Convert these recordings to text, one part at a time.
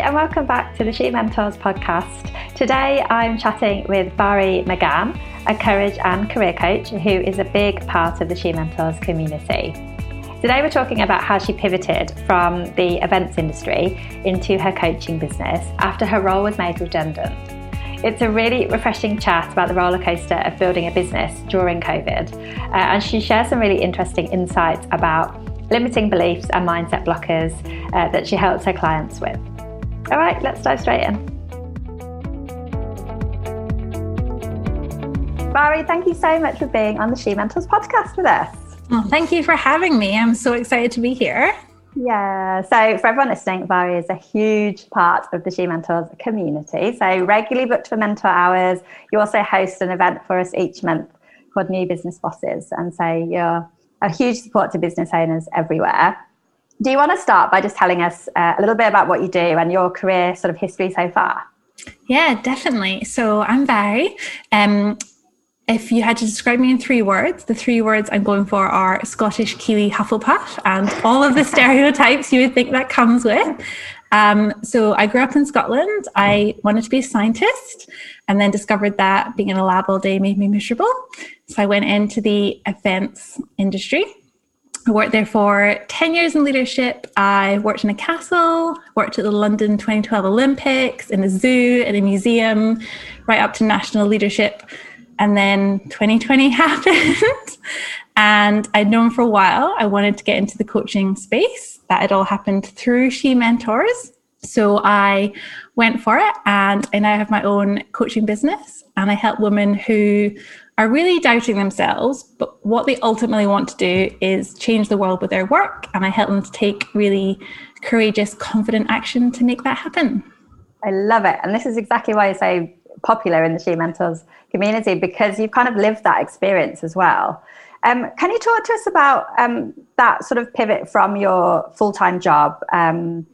and welcome back to the She Mentors podcast. Today I'm chatting with Bari McGann, a Courage and Career Coach who is a big part of the She Mentors community. Today we're talking about how she pivoted from the events industry into her coaching business after her role was made redundant. It's a really refreshing chat about the roller coaster of building a business during COVID, and she shares some really interesting insights about limiting beliefs and mindset blockers that she helps her clients with. All right, let's dive straight in. Bari, thank you so much for being on the She Mentors podcast with us. Oh, thank you for having me. I'm so excited to be here. Yeah, so for everyone listening, Bari is a huge part of the She Mentors community. So regularly booked for mentor hours. You also host an event for us each month called New Business Bosses. And so you're a huge support to business owners everywhere. Do you want to start by just telling us a little bit about what you do and your career sort of history so far? Yeah, definitely. So I'm Bari. If you had to describe me in three words, the three words I'm going for are Scottish, Kiwi, Hufflepuff, and all of the stereotypes you would think that comes with. So I grew up in Scotland. I wanted to be a scientist and then discovered that being in a lab all day made me miserable. So I went into the events industry. I worked there for 10 years in leadership. I worked in a castle, worked at the London 2012 Olympics, in a zoo, in a museum, right up to national leadership. And then 2020 happened and I'd known for a while I wanted to get into the coaching space. That had all happened through She Mentors. So I went for it and I now have my own coaching business and I help women who are really doubting themselves, but what they ultimately want to do is change the world with their work, and I help them to take really courageous, confident action to make that happen. I love it. And this is exactly why it's so popular in the She Mentors community, because you've kind of lived that experience as well. Can you talk to us about that sort of pivot from your full-time job and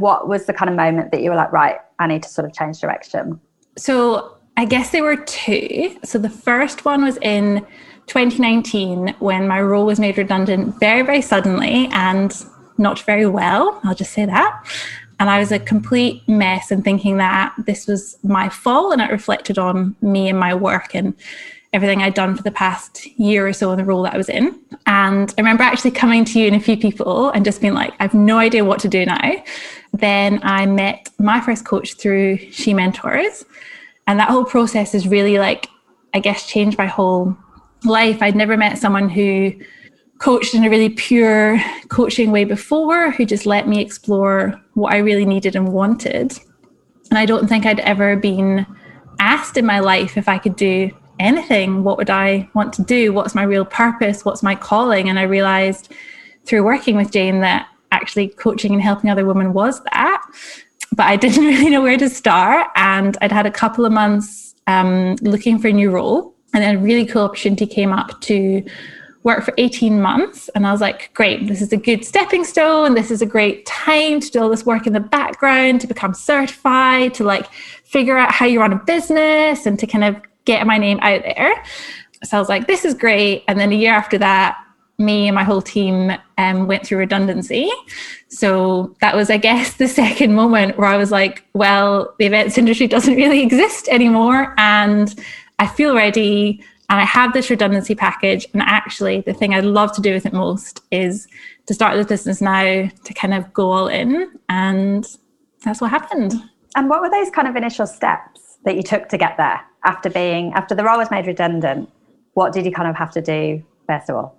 what was the kind of moment that you were like, right, I need to sort of change direction? So I guess there were two. So the first one was in 2019 when my role was made redundant very, very suddenly and not very well, I'll just say that. And I was a complete mess and thinking that this was my fault, and it reflected on me and my work and everything I'd done for the past year or so in the role that I was in. And I remember actually coming to you and a few people and just being like, I've no idea what to do now. Then I met my first coach through She Mentors. And that whole process has really, like, I guess, changed my whole life. I'd never met someone who coached in a really pure coaching way before, who just let me explore what I really needed and wanted. And I don't think I'd ever been asked in my life if I could do anything. What would I want to do? What's my real purpose? What's my calling? And I realized through working with Jane that actually coaching and helping other women was that. But I didn't really know where to start. And I'd had a couple of months looking for a new role. And then a really cool opportunity came up to worked for 18 months. And I was like, great, this is a good stepping stone. This is a great time to do all this work in the background, to become certified, to like figure out how you run a business and to kind of get my name out there. So I was like, this is great. And then a year after that, me and my whole team went through redundancy. So that was, I guess, the second moment where I was like, well, the events industry doesn't really exist anymore. And I feel ready. And I have this redundancy package, and actually the thing I'd love to do with it most is to start this business now, to kind of go all in. And that's what happened. And what were those kind of initial steps that you took to get there after the role was made redundant? What did you kind of have to do first of all?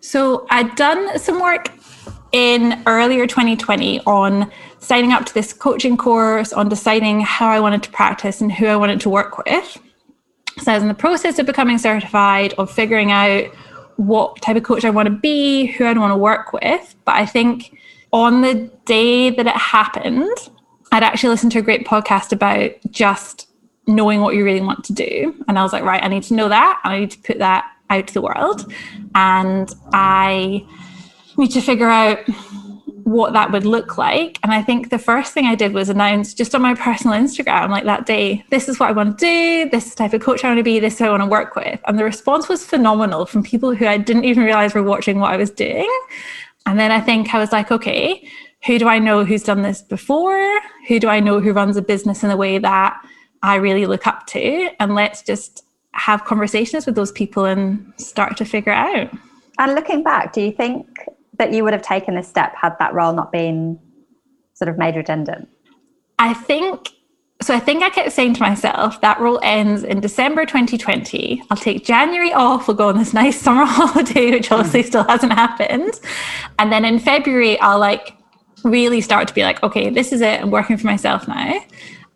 So I'd done some work in earlier 2020 on signing up to this coaching course, on deciding how I wanted to practice and who I wanted to work with. So I was in the process of becoming certified, of figuring out what type of coach I want to be, who I'd want to work with. But I think on the day that it happened, I'd actually listened to a great podcast about just knowing what you really want to do. And I was like, right, I need to know that. And I need to put that out to the world. And I need to figure out what that would look like. And I think the first thing I did was announce just on my personal Instagram, like that day, this is what I want to do, this is the type of coach I want to be, this is who I want to work with. And the response was phenomenal from people who I didn't even realize were watching what I was doing. And then I think I was like, okay, who do I know who's done this before? Who do I know who runs a business in the way that I really look up to? And let's just have conversations with those people and start to figure it out. And looking back, do you think that you would have taken this step had that role not been sort of made redundant? I think I kept saying to myself, that role ends in December 2020. I'll take January off. We'll go on this nice summer holiday, which obviously still hasn't happened. And then in February, I'll like really start to be like, okay, this is it. I'm working for myself now.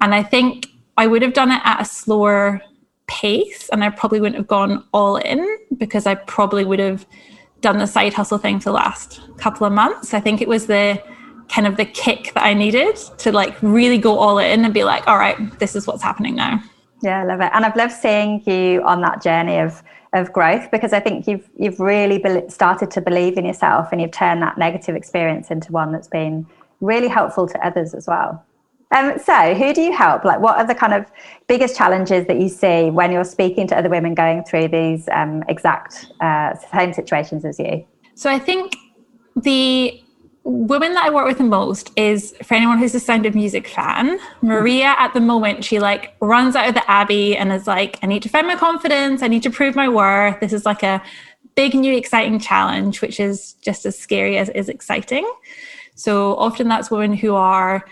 And I think I would have done it at a slower pace, and I probably wouldn't have gone all in, because I probably would have done the side hustle thing for the last couple of months. I think it was the kind of the kick that I needed to like really go all in and be like, all right, this is what's happening now. Yeah, I love it. And I've loved seeing you on that journey of growth, because I think you've really started to believe in yourself, and you've turned that negative experience into one that's been really helpful to others as well. So who do you help? Like, what are the kind of biggest challenges that you see when you're speaking to other women going through these exact same situations as you? So I think the women that I work with the most is, for anyone who's a Sound of Music fan, Maria at the moment, she like runs out of the Abbey and is like, I need to find my confidence. I need to prove my worth. This is like a big, new, exciting challenge, which is just as scary as it is exciting. So often that's women who are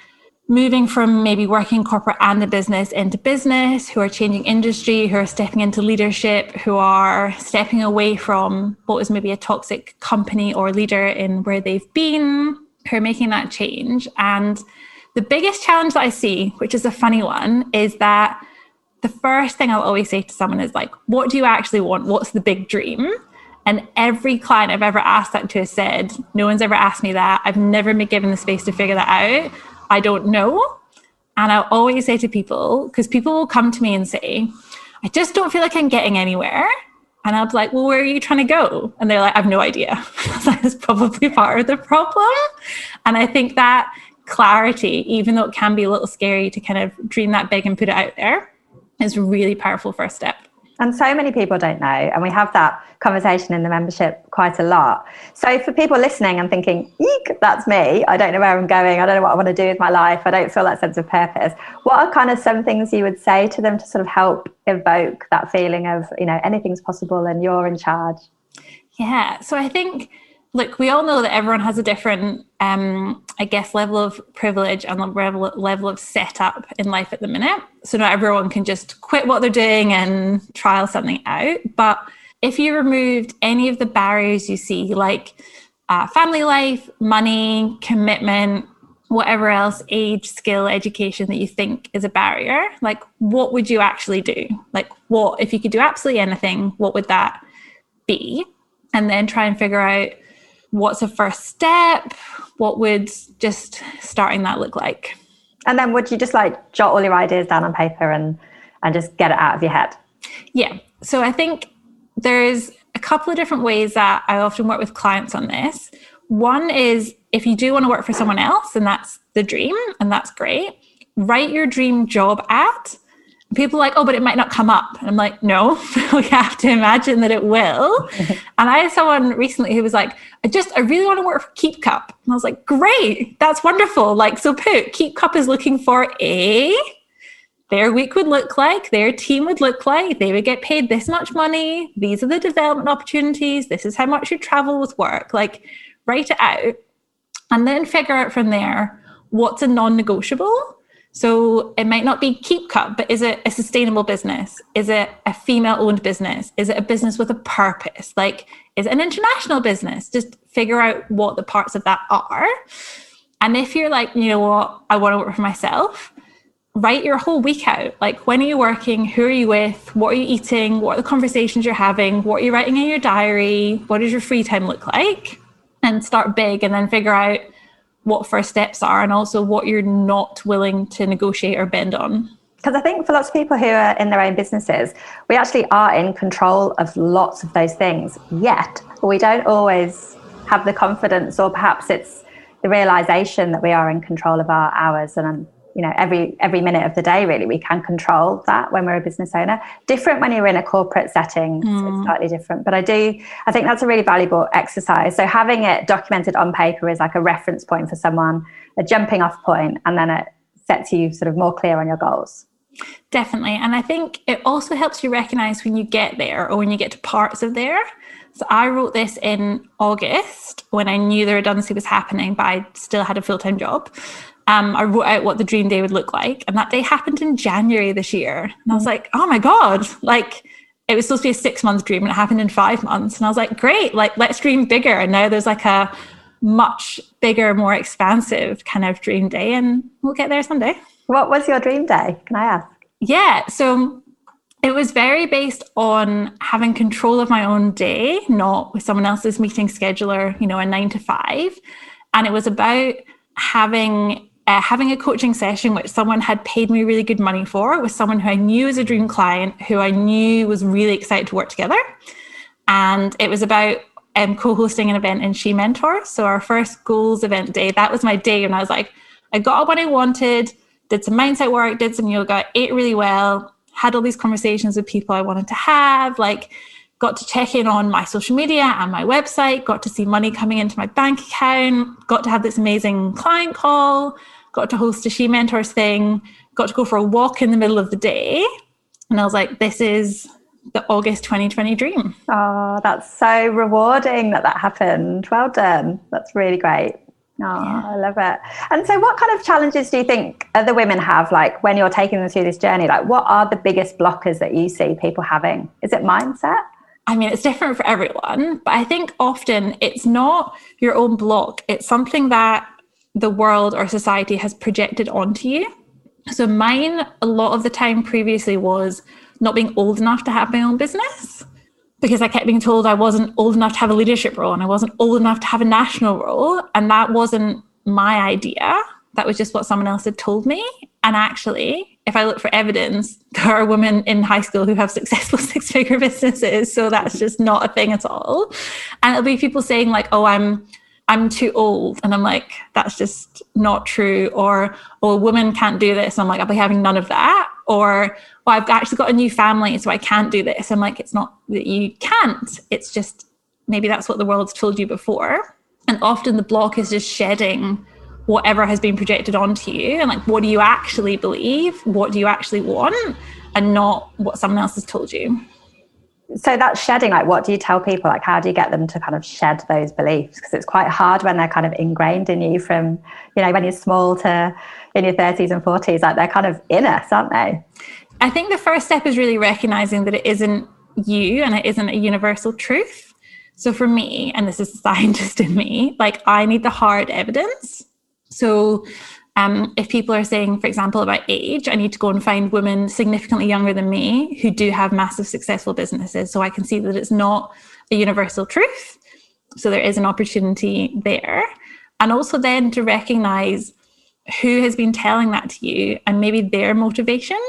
moving from maybe working corporate and the business into business, who are changing industry, who are stepping into leadership, who are stepping away from what was maybe a toxic company or leader in where they've been, who are making that change. And the biggest challenge that I see, which is a funny one, is that the first thing I'll always say to someone is like, what do you actually want? What's the big dream? And every client I've ever asked that to has said, no one's ever asked me that. I've never been given the space to figure that out. I don't know. And I always say to people, because people will come to me and say, I just don't feel like I'm getting anywhere. And I'll be like, well, where are you trying to go? And they're like, I've no idea. That's probably part of the problem. And I think that clarity, even though it can be a little scary to kind of dream that big and put it out there, is a really powerful first step. And so many people don't know. And we have that conversation in the membership quite a lot. So for people listening and thinking, eek, that's me. I don't know where I'm going. I don't know what I want to do with my life. I don't feel that sense of purpose. What are kind of some things you would say to them to sort of help evoke that feeling of, you know, anything's possible and you're in charge? Yeah. So I think, look, we all know that everyone has a different, level of privilege and level of setup in life at the minute. So not everyone can just quit what they're doing and trial something out. But if you removed any of the barriers you see, like family life, money, commitment, whatever else, age, skill, education that you think is a barrier, like what would you actually do? Like what, if you could do absolutely anything, what would that be? And then try and figure out, what's a first step? What would just starting that look like? And then would you just like jot all your ideas down on paper and just get it out of your head? Yeah. So I think there's a couple of different ways that I often work with clients on this. One is if you do want to work for someone else, and that's the dream, and that's great, write your dream job at. People are like, oh, but it might not come up. And I'm like, no, we have to imagine that it will. And I had someone recently who was like, I really want to work for Keep Cup. And I was like, great, that's wonderful. Like, so put Keep Cup is looking for their week would look like, their team would look like, they would get paid this much money. These are the development opportunities. This is how much you travel with work. Like, write it out and then figure out from there what's a non-negotiable. So it might not be Keep Cup, but is it a sustainable business? Is it a female-owned business? Is it a business with a purpose? Like, is it an international business? Just figure out what the parts of that are. And if you're like, you know what, I want to work for myself, write your whole week out. Like, when are you working? Who are you with? What are you eating? What are the conversations you're having? What are you writing in your diary? What does your free time look like? And start big and then figure out what first steps are, and also what you're not willing to negotiate or bend on. Because I think for lots of people who are in their own businesses, we actually are in control of lots of those things, yet we don't always have the confidence, or perhaps it's the realization that we are in control of our hours and, you know, every minute of the day, really. We can control that when we're a business owner. Different when you're in a corporate setting, so it's slightly different. But I think that's a really valuable exercise. So having it documented on paper is like a reference point for someone, a jumping off point, and then it sets you sort of more clear on your goals. Definitely. And I think it also helps you recognize when you get there or when you get to parts of there. So I wrote this in August when I knew the redundancy was happening, but I still had a full-time job. I wrote out what the dream day would look like. And that day happened in January this year. And I was like, oh my God, like it was supposed to be a 6-month dream and it happened in 5 months. And I was like, great, like let's dream bigger. And now there's like a much bigger, more expansive kind of dream day, and we'll get there someday. What was your dream day? Can I ask? Yeah. So it was very based on having control of my own day, not with someone else's meeting scheduler, you know, a 9 to 5. And it was about having a coaching session, which someone had paid me really good money for, with someone who I knew was a dream client, who I knew was really excited to work together. And it was about co-hosting an event in She Mentors. So our first goals event day, that was my day. And I was like, I got what I wanted, did some mindset work, did some yoga, ate really well, had all these conversations with people I wanted to have, like got to check in on my social media and my website, got to see money coming into my bank account, got to have this amazing client call, got to host a She Mentors thing, got to go for a walk in the middle of the day. And I was like, this is the August 2020 dream. Oh, that's so rewarding that happened. Well done. That's really great. Oh, yeah. I love it. And so what kind of challenges do you think other women have, like when you're taking them through this journey? Like what are the biggest blockers that you see people having? Is it mindset? I mean, it's different for everyone, but I think often it's not your own block. It's something that the world or society has projected onto you. So mine, a lot of the time previously, was not being old enough to have my own business, because I kept being told I wasn't old enough to have a leadership role and I wasn't old enough to have a national role. And that wasn't my idea. That was just what someone else had told me. And actually, if I look for evidence, there are women in high school who have successful 6-figure businesses. So that's just not a thing at all. And it'll be people saying like, oh, I'm too old. And I'm like, that's just not true. Or, oh, a woman can't do this. I'm like, I'll be having none of that. Or, well, I've actually got a new family, so I can't do this. I'm like, it's not that you can't. It's just maybe that's what the world's told you before. And often the block is just shedding whatever has been projected onto you. And like, what do you actually believe? What do you actually want? And not what someone else has told you. So that's shedding. Like, what do you tell people? Like, how do you get them to kind of shed those beliefs? Because it's quite hard when they're kind of ingrained in you from, you know, when you're small to in your 30s and 40s, like they're kind of in us, aren't they? I think the first step is really recognizing that it isn't you and it isn't a universal truth. So for me, and this is the scientist in me, like I need the hard evidence. So if people are saying, for example, about age, I need to go and find women significantly younger than me who do have massive successful businesses, so I can see that it's not a universal truth. So there is an opportunity there. And also then to recognize who has been telling that to you and maybe their motivation.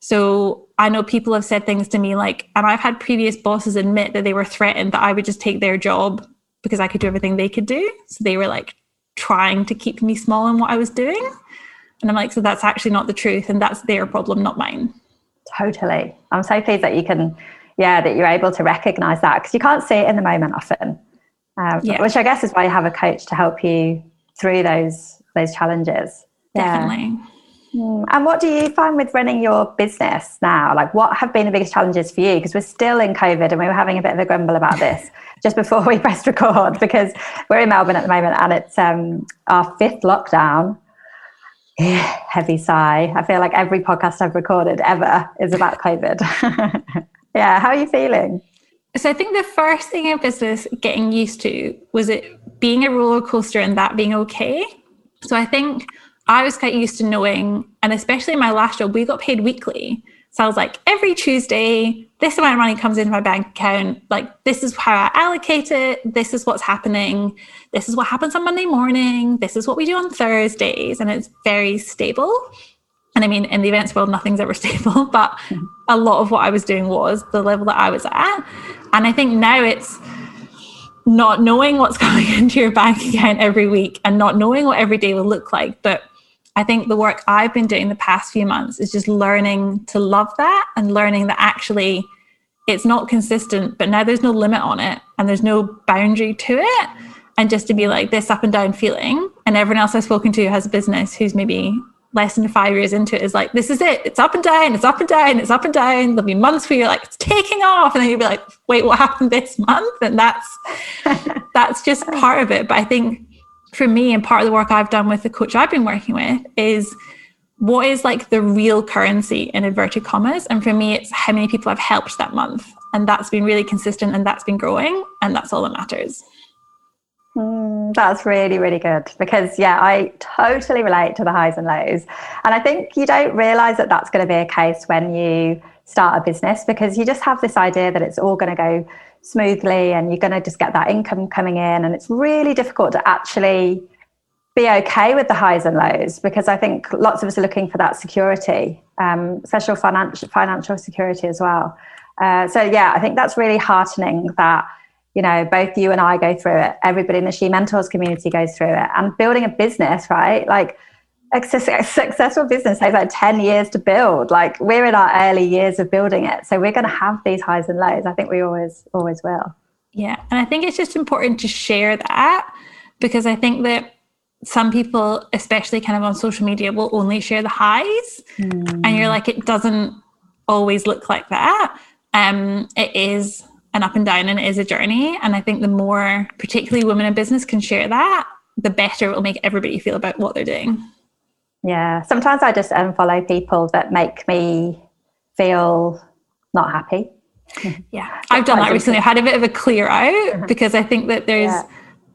So I know people have said things to me like, and I've had previous bosses admit that they were threatened that I would just take their job because I could do everything they could do. So they were like, trying to keep me small in what I was doing. And I'm like, so that's actually not the truth, and that's their problem, not mine. Totally. I'm so pleased that you can, yeah, that you're able to recognize that, because you can't see it in the moment often, which I guess is why you have a coach to help you through those challenges. Definitely. And what do you find with running your business now? Like, what have been the biggest challenges for you? Because we're still in COVID and we were having a bit of a grumble about this just before we pressed record, because we're in Melbourne at the moment and it's our 5th lockdown. Heavy sigh. I feel like every podcast I've recorded ever is about COVID. Yeah, how are you feeling? So I think the first thing in business getting used to was it being a roller coaster and that being okay. So I think I was quite used to knowing, and especially in my last job, we got paid weekly. So I was like, every Tuesday, this amount of money comes into my bank account. Like, this is how I allocate it. This is what's happening. This is what happens on Monday morning. This is what we do on Thursdays. And it's very stable. And I mean, in the events world, nothing's ever stable, but a lot of what I was doing was the level that I was at. And I think now it's not knowing what's coming into your bank account every week and not knowing what every day will look like, but I think the work I've been doing the past few months is just learning to love that and learning that actually it's not consistent, but now there's no limit on it and there's no boundary to it. And just to be like this up and down feeling. And everyone else I've spoken to who has a business who's maybe less than 5 years into it is like, this is it. It's up and down. It's up and down. It's up and down. There'll be months where you're like, it's taking off. And then you'll be like, wait, what happened this month? And that's just part of it. But I think for me, and part of the work I've done with the coach I've been working with is what is like the real currency in inverted commas. And for me, it's how many people I've helped that month. And that's been really consistent and that's been growing. And that's all that matters. That's really, really good, because yeah, I totally relate to the highs and lows. And I think you don't realise that that's going to be a case when you start a business, because you just have this idea that it's all going to go smoothly and you're going to just get that income coming in. And it's really difficult to actually be okay with the highs and lows, because I think lots of us are looking for that security, especially financial security as well. So yeah, I think that's really heartening that, you know, both you and I go through it. Everybody in the She Mentors community goes through it. And building a business, right? Like a successful business takes like 10 years to build. Like we're in our early years of building it. So we're going to have these highs and lows. I think we always will. Yeah. And I think it's just important to share that, because I think that some people, especially kind of on social media, will only share the highs. And you're like, it doesn't always look like that. It is an up and down, and it is a journey. And I think the more particularly women in business can share that, the better it will make everybody feel about what they're doing. Yeah. Sometimes I just unfollow people that make me feel not happy. Yeah. I've done that recently. I had a bit of a clear out, because I think that there's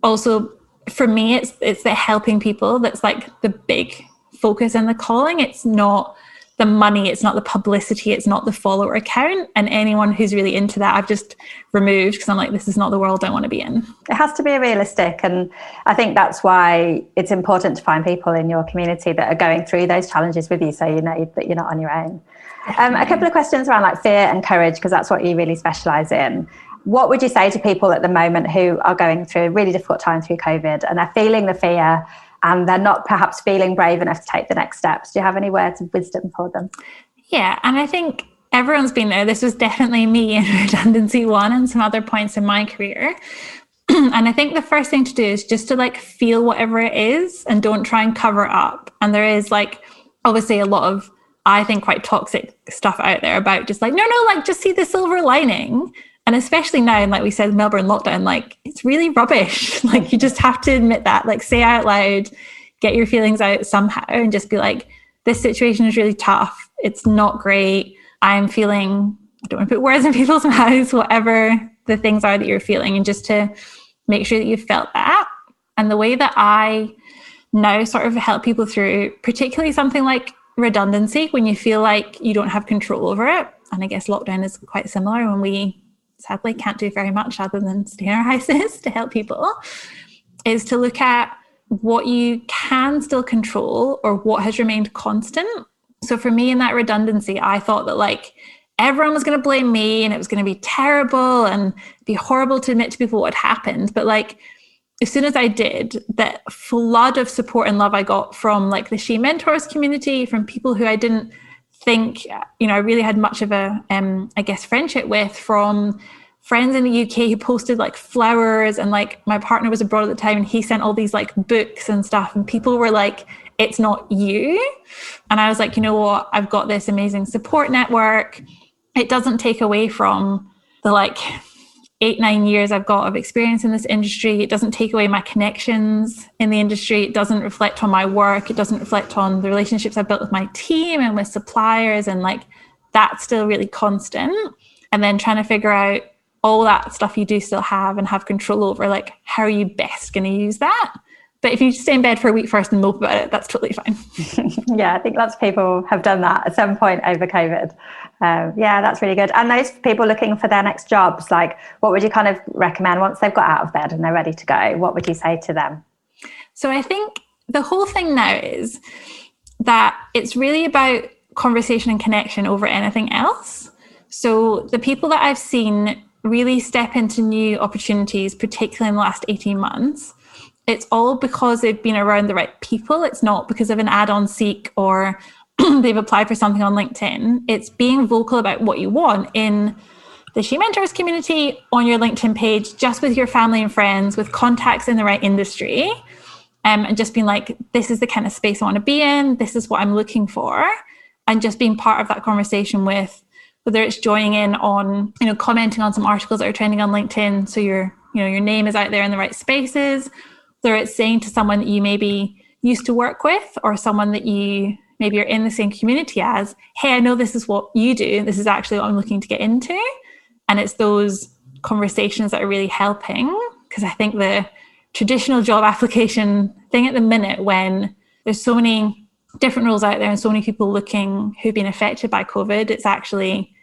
also, for me, it's the helping people that's like the big focus and the calling. It's not the money, it's not the publicity, it's not the follower account. And anyone who's really into that, I've just removed, because I'm like, this is not the world I want to be in. It has to be realistic. And I think that's why it's important to find people in your community that are going through those challenges with you, so you know that you're not on your own. A couple of questions around like fear and courage, because that's what you really specialise in. What would you say to people at the moment who are going through a really difficult time through COVID and they're feeling the fear, and they're not perhaps feeling brave enough to take the next steps? Do you have any words of wisdom for them? Yeah, and I think everyone's been there. This was definitely me in redundancy one and some other points in my career. And I think the first thing to do is just to like feel whatever it is and don't try and cover up. And there is like obviously a lot of, I think, quite toxic stuff out there about just like, no, like just see the silver lining. And especially now, and like we said, Melbourne lockdown, like it's really rubbish. Like you just have to admit that, like say out loud, get your feelings out somehow and just be like, this situation is really tough. It's not great. I'm feeling, I don't want to put words in people's mouths, whatever the things are that you're feeling, and just to make sure that you felt that. And the way that I now sort of help people through, particularly something like redundancy, when you feel like you don't have control over it. And I guess lockdown is quite similar when we sadly can't do very much other than stay in our houses to help people, is to look at what you can still control or what has remained constant. So for me in that redundancy, I thought that like everyone was going to blame me and it was going to be terrible and be horrible to admit to people what had happened. But like as soon as I did, that flood of support and love I got from like the She Mentors community, from people who I didn't think, you know, I really had much of a, I guess, friendship with, from friends in the UK who posted like flowers, and like my partner was abroad at the time and he sent all these like books and stuff, and people were like, it's not you. And I was like, you know what, I've got this amazing support network. It doesn't take away from the like 8-9 years I've got of experience in this industry. It doesn't take away my connections in the industry. It doesn't reflect on my work. It doesn't reflect on the relationships I've built with my team and with suppliers. And like, that's still really constant. And then trying to figure out all that stuff you do still have and have control over, like, how are you best going to use that? But if you just stay in bed for a week first and mope about it, that's totally fine. Yeah, I think lots of people have done that at some point over COVID. Yeah, that's really good. And those people looking for their next jobs, like what would you kind of recommend once they've got out of bed and they're ready to go? What would you say to them? So I think the whole thing now is that it's really about conversation and connection over anything else. So the people that I've seen really step into new opportunities, particularly in the last 18 months, it's all because they've been around the right people. It's not because of an ad on Seek or they've applied for something on LinkedIn. It's being vocal about what you want in the She Mentors community, on your LinkedIn page, just with your family and friends, with contacts in the right industry, and just being like, this is the kind of space I want to be in. This is what I'm looking for. And just being part of that conversation with, whether it's joining in on, you know, commenting on some articles that are trending on LinkedIn, so your, you know, your name is out there in the right spaces, whether it's saying to someone that you maybe used to work with, or someone that you maybe you're in the same community as, hey, I know this is what you do. This is actually what I'm looking to get into. And it's those conversations that are really helping, because I think the traditional job application thing at the minute, when there's so many different roles out there and so many people looking who've been affected by COVID, it's actually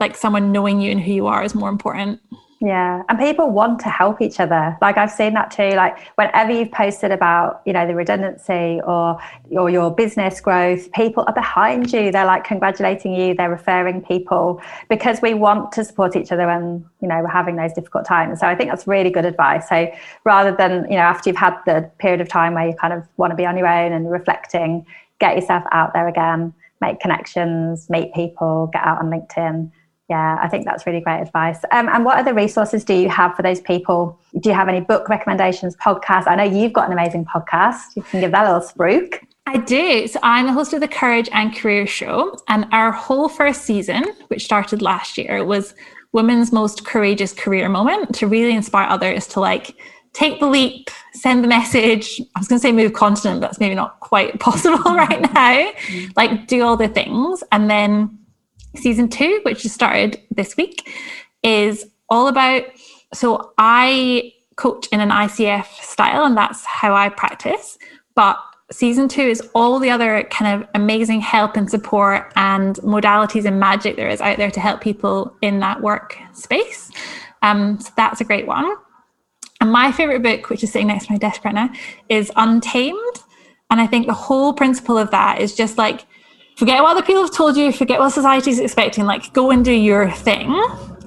like someone knowing you and who you are is more important. Yeah. And people want to help each other. Like I've seen that too. Like whenever you've posted about, you know, the redundancy or your business growth, people are behind you. They're like congratulating you. They're referring people, because we want to support each other when, you know, we're having those difficult times. So I think that's really good advice. So rather than, you know, after you've had the period of time where you kind of want to be on your own and reflecting, get yourself out there again, make connections, meet people, get out on LinkedIn. Yeah, I think that's really great advice. And what other resources do you have for those people? Do you have any book recommendations, podcasts? I know you've got an amazing podcast. You can give that a little spruik. I do. So I'm the host of the Courage and Career Show. And our whole first season, which started last year, was women's most courageous career moment, to really inspire others to like take the leap, send the message. I was going to say move continent, but that's maybe not quite possible right now. Like do all the things. And then season 2, which just started this week, is all about, so I coach in an ICF style, and that's how I practice. But season 2 is all the other kind of amazing help and support and modalities and magic there is out there to help people in that work space. So that's a great one. And my favorite book, which is sitting next to my desk right now, is Untamed. And I think the whole principle of that is just like, forget what other people have told you, forget what society's expecting, like go and do your thing.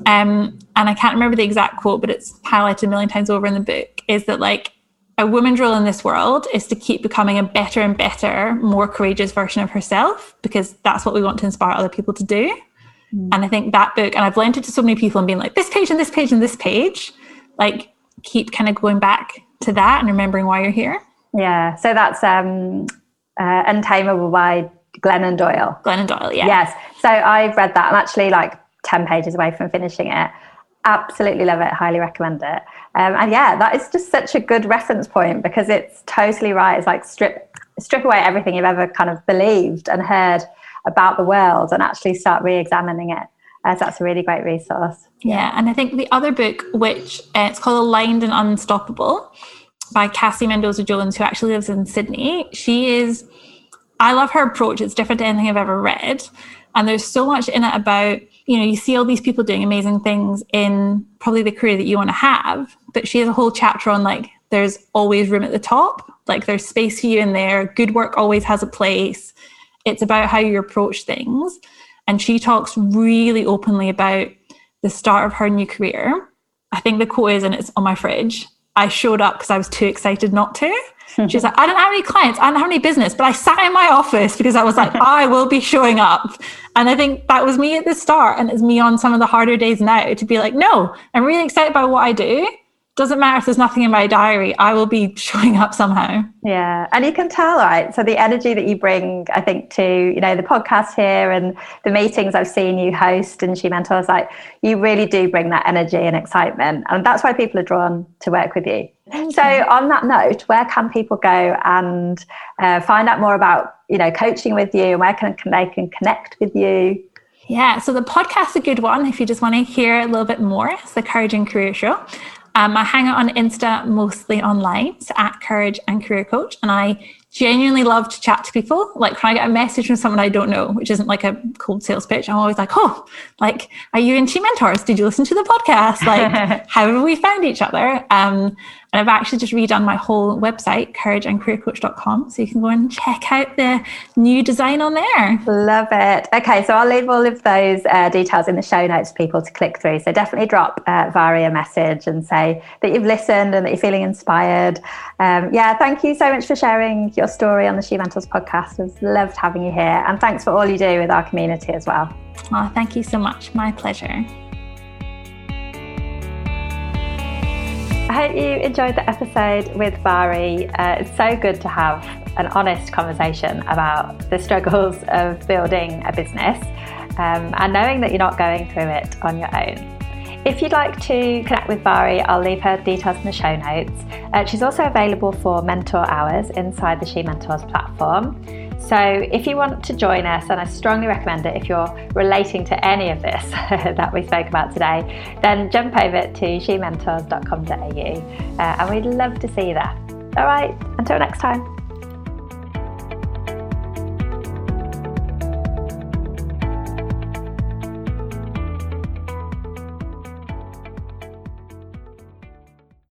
And I can't remember the exact quote, but it's highlighted a million times over in the book, is that like a woman's role in this world is to keep becoming a better and better, more courageous version of herself, because that's what we want to inspire other people to do. And I think that book, and I've lent it to so many people and been like, this page and this page and this page, like keep kind of going back to that and remembering why you're here. Yeah. So that's Untamable by Glennon Doyle. Glennon Doyle, yeah. Yes. So I've read that. I'm actually like 10 pages away from finishing it. Absolutely love it. Highly recommend it. And yeah, that is just such a good reference point, because it's totally right. It's like strip away everything you've ever kind of believed and heard about the world and actually start re-examining it. So that's a really great resource. Yeah. And I think the other book, which it's called Aligned and Unstoppable by Cassie Mendoza-Jones, who actually lives in Sydney. She is... I love her approach. It's different to anything I've ever read. And there's so much in it about, you know, you see all these people doing amazing things in probably the career that you want to have, but she has a whole chapter on like, there's always room at the top. Like there's space for you in there. Good work always has a place. It's about how you approach things. And she talks really openly about the start of her new career. I think the quote is, and it's on my fridge, I showed up because I was too excited not to. She's like, I don't have any clients, I don't have any business, but I sat in my office because I was like, I will be showing up. And I think that was me at the start. And it's me on some of the harder days now to be like, no, I'm really excited by what I do. Doesn't matter if there's nothing in my diary, I will be showing up somehow. Yeah. And you can tell, right? So the energy that you bring, I think, to, you know, the podcast here and the meetings I've seen you host and She Mentors, like you really do bring that energy and excitement. And that's why people are drawn to work with you. So on that note, where can people go and find out more about, you know, coaching with you, and where can they can connect with you? Yeah. So the podcast's a good one if you just want to hear a little bit more. It's the Courage and Career Show. I hang out on Insta, mostly online, so at Courage and Career Coach. And I genuinely love to chat to people. Like when I get a message from someone I don't know, which isn't like a cold sales pitch, I'm always like, oh, like, are you in She Mentors? Did you listen to the podcast? Like, how have we found each other? And I've actually just redone my whole website, courageandcareercoach.com. So you can go and check out the new design on there. Love it. Okay, so I'll leave all of those details in the show notes for people to click through. So definitely drop Bari a message and say that you've listened and that you're feeling inspired. Yeah, thank you so much for sharing your story on the She Mentors podcast. I've loved having you here. And thanks for all you do with our community as well. Oh, thank you so much. My pleasure. I hope you enjoyed the episode with Bari. It's so good to have an honest conversation about the struggles of building a business and knowing that you're not going through it on your own. If you'd like to connect with Bari, I'll leave her details in the show notes. She's also available for mentor hours inside the She Mentors platform. So if you want to join us, and I strongly recommend it if you're relating to any of this that we spoke about today, then jump over to shementors.com.au and we'd love to see you there. All right, until next time.